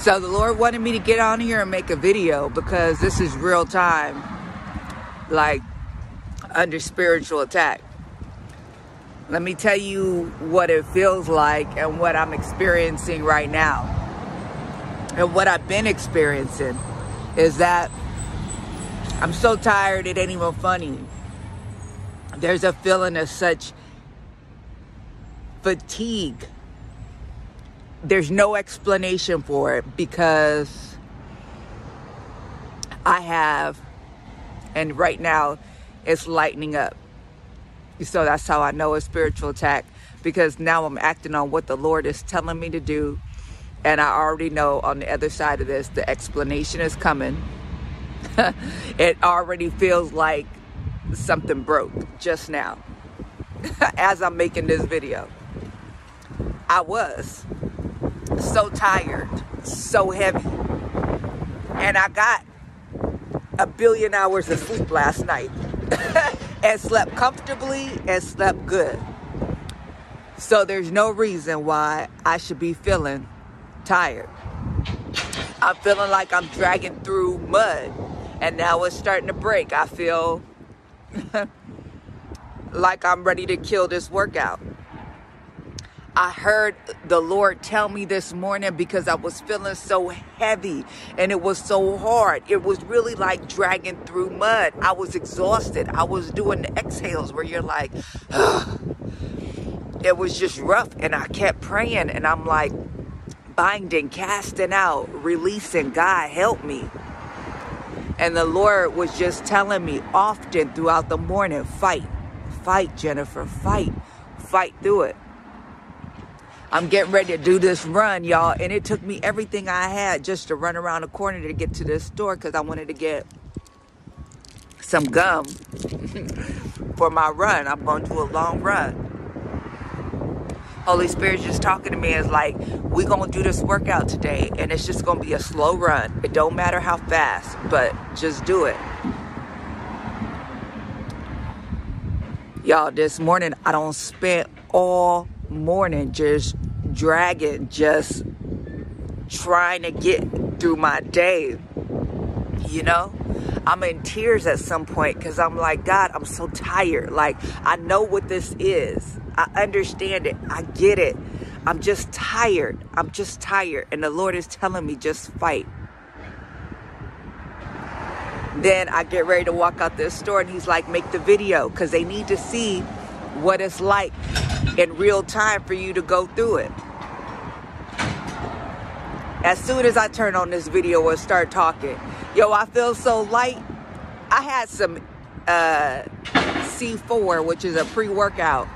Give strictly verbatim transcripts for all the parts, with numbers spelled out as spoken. So the Lord wanted me to get on here and make a video because this is real time, like under spiritual attack. Let me tell you what it feels like and what I'm experiencing right now. And what I've been experiencing is that I'm so tired it ain't even funny. There's a feeling of such fatigue. There's no explanation for it because I have, and right now it's lightening up. So that's how I know it's spiritual attack, because now I'm acting on what the Lord is telling me to do. And I already know on the other side of this, the explanation is coming. It already feels like something broke just now as I'm making this video. I was so tired, so heavy. And I got a billion hours of sleep last night and slept comfortably and slept good. So there's no reason why I should be feeling tired. I'm feeling like I'm dragging through mud and now it's starting to break. I feel like I'm ready to kill this workout. I heard the Lord tell me this morning because I was feeling so heavy and it was so hard. It was really like dragging through mud. I was exhausted. I was doing the exhales where you're like, oh. It was just rough. And I kept praying and I'm like, binding, casting out, releasing. God, help me. And the Lord was just telling me often throughout the morning, fight, fight, Jennifer, fight, fight through it. I'm getting ready to do this run, y'all. And it took me everything I had just to run around the corner to get to this store because I wanted to get some gum for my run. I'm going to do a long run. Holy Spirit just talking to me is like, we're going to do this workout today. And it's just going to be a slow run. It don't matter how fast, but just do it. Y'all, this morning, I don't spend all morning just dragging, just trying to get through my day. You know, I'm in tears at some point because I'm like, God, I'm so tired. Like, I know what this is. I understand it. I get it. I'm just tired. I'm just tired. And the Lord is telling me, just fight. Then I get ready to walk out this store and he's like, make the video because they need to see what it's like in real time for you to go through it. As soon as I turn on this video and start talking, yo, I feel so light. I had some uh, C four, which is a pre-workout,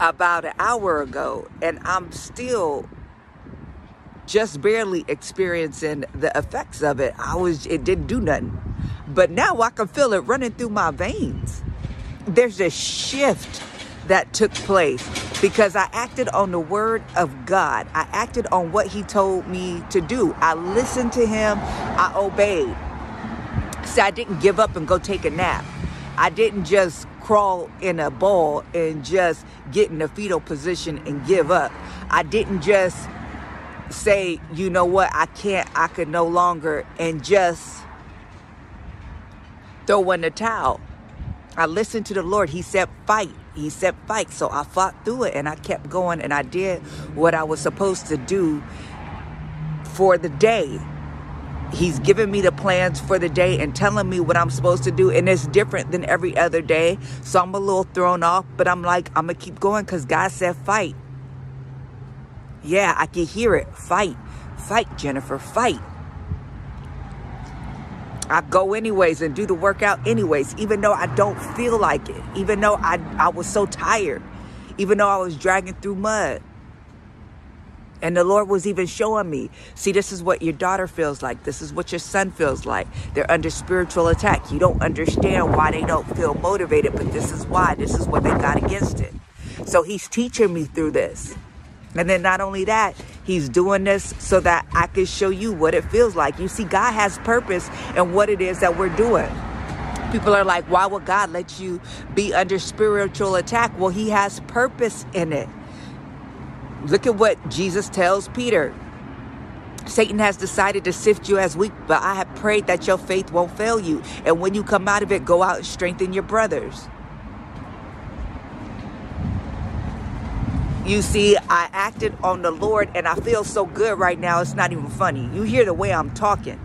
about an hour ago, and I'm still just barely experiencing the effects of it. I was, it didn't do nothing, but now I can feel it running through my veins. There's a shift that took place because I acted on the word of God. I acted on what he told me to do. I listened to him. I obeyed. See, I didn't give up and go take a nap. I didn't just crawl in a ball and just get in a fetal position and give up. I didn't just say, you know what, I can't, I could no longer, and just throw in the towel. I listened to the Lord. He said, fight. He said, fight. So I fought through it and I kept going and I did what I was supposed to do for the day. He's giving me the plans for the day and telling me what I'm supposed to do. And it's different than every other day. So I'm a little thrown off, but I'm like, I'm going to keep going because God said, fight. Yeah, I can hear it. Fight. Fight, Jennifer. Fight. I go anyways and do the workout anyways, even though I don't feel like it, even though I, I was so tired, even though I was dragging through mud. And the Lord was even showing me, see, this is what your daughter feels like. This is what your son feels like. They're under spiritual attack. You don't understand why they don't feel motivated, but this is why. This is what they got against it. So he's teaching me through this. And then not only that, he's doing this so that I can show you what it feels like. You see, God has purpose in what it is that we're doing. People are like, why would God let you be under spiritual attack? Well, he has purpose in it. Look at what Jesus tells Peter. Satan has decided to sift you as wheat, but I have prayed that your faith won't fail you. And when you come out of it, go out and strengthen your brothers. You see, I acted on the Lord and I feel so good right now. It's not even funny. You hear the way I'm talking.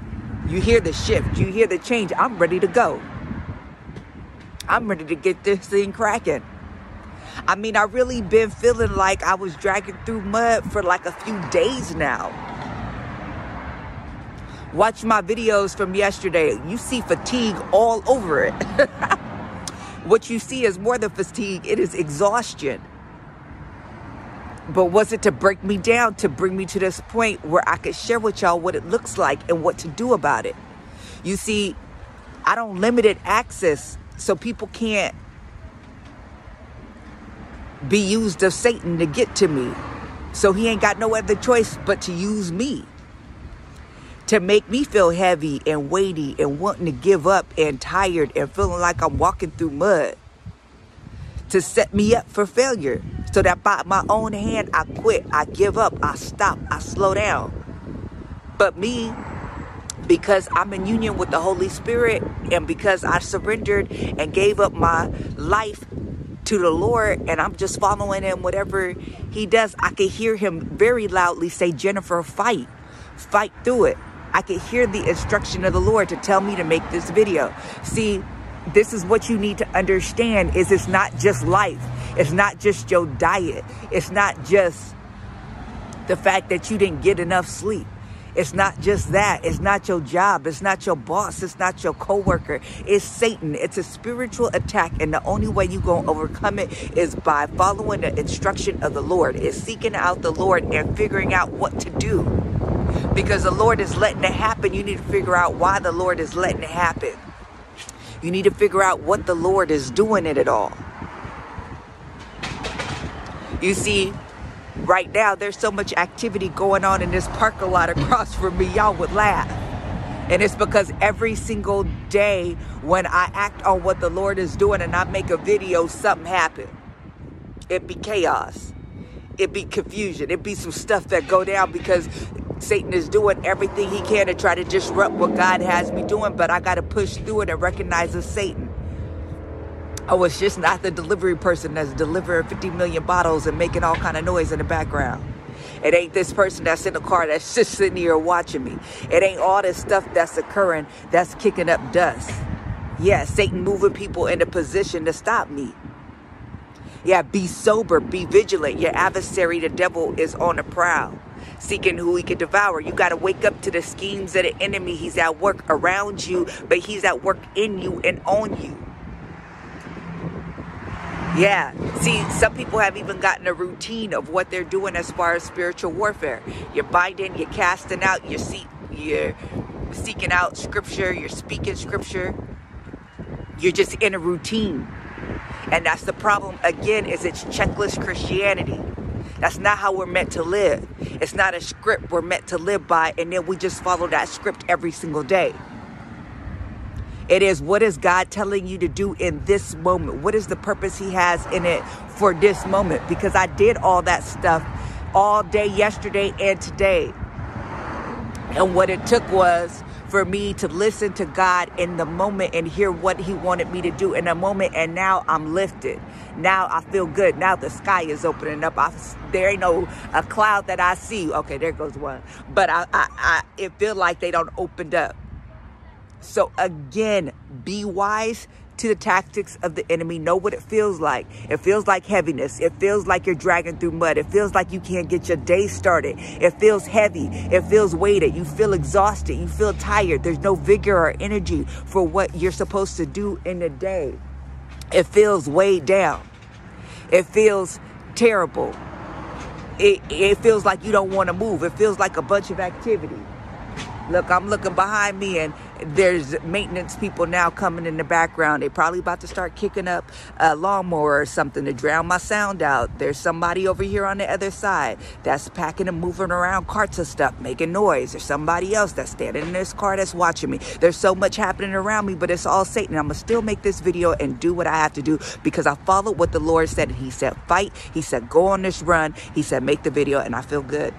You hear the shift. You hear the change. I'm ready to go. I'm ready to get this thing cracking. I mean, I really been feeling like I was dragging through mud for like a few days now. Watch my videos from yesterday. You see fatigue all over it. What you see is more than fatigue. It is exhaustion. But was it to break me down, to bring me to this point where I could share with y'all what it looks like and what to do about it? You see, I don't limit access so people can't be used of Satan to get to me. So he ain't got no other choice but to use me to make me feel heavy and weighty and wanting to give up and tired and feeling like I'm walking through mud, to set me up for failure so that by my own hand, I quit, I give up, I stop, I slow down. But me, because I'm in union with the Holy Spirit and because I surrendered and gave up my life to the Lord and I'm just following him, whatever he does, I can hear him very loudly say, Jennifer, fight, fight through it. I can hear the instruction of the Lord to tell me to make this video. See, this is what you need to understand is it's not just life. It's not just your diet. It's not just the fact that you didn't get enough sleep. It's not just that. It's not your job. It's not your boss. It's not your coworker. It's Satan. It's a spiritual attack. And the only way you're going to overcome it is by following the instruction of the Lord. It's seeking out the Lord and figuring out what to do. Because the Lord is letting it happen. You need to figure out why the Lord is letting it happen. You need to figure out what the Lord is doing in it all. You see, right now, there's so much activity going on in this parking lot across from me. Y'all would laugh. And it's because every single day when I act on what the Lord is doing and I make a video, something happens. It be chaos. It be confusion. It be some stuff that go down because Satan is doing everything he can to try to disrupt what God has me doing, but I got to push through it and recognize it's Satan. Oh, it's just not the delivery person that's delivering fifty million bottles and making all kind of noise in the background. It ain't this person that's in the car that's just sitting here watching me. It ain't all this stuff that's occurring that's kicking up dust. Yeah, Satan moving people into position to stop me. Yeah, be sober, be vigilant. Your adversary, the devil, is on the prowl, seeking who he could devour. You got to wake up to the schemes of the enemy. He's at work around you, but he's at work in you and on you. Yeah, see, some people have even gotten a routine of what they're doing as far as spiritual warfare. You're binding, you're casting out, you're, see you're seeking out scripture, you're speaking scripture. You're just in a routine. And that's the problem, again, is it's checklist Christianity. That's not how we're meant to live. It's not a script we're meant to live by, and then we just follow that script every single day. It is, what is God telling you to do in this moment? What is the purpose he has in it for this moment? Because I did all that stuff all day yesterday and today. And what it took was for me to listen to God in the moment and hear what he wanted me to do in the moment. And now I'm lifted. Now I feel good. Now the sky is opening up. I, there ain't no a cloud that I see. Okay, there goes one. But I, I, I it feels like they don't opened up. So again, be wise to the tactics of the enemy. Know what it feels like. It feels like heaviness. It feels like you're dragging through mud. It feels like you can't get your day started. It feels heavy. It feels weighted. You feel exhausted. You feel tired. There's no vigor or energy for what you're supposed to do in the day. It feels weighed down. It feels terrible. It, it feels like you don't want to move. It feels like a bunch of activity. Look, I'm looking behind me and there's maintenance people now coming in the background. They're probably about to start kicking up a lawnmower or something to drown my sound out. There's somebody over here on the other side that's packing and moving around carts of stuff, making noise. There's somebody else that's standing in this car that's watching me. There's so much happening around me, but it's all Satan. I'm going to still make this video and do what I have to do because I followed what the Lord said. He said, fight. He said, go on this run. He said, make the video, and I feel good.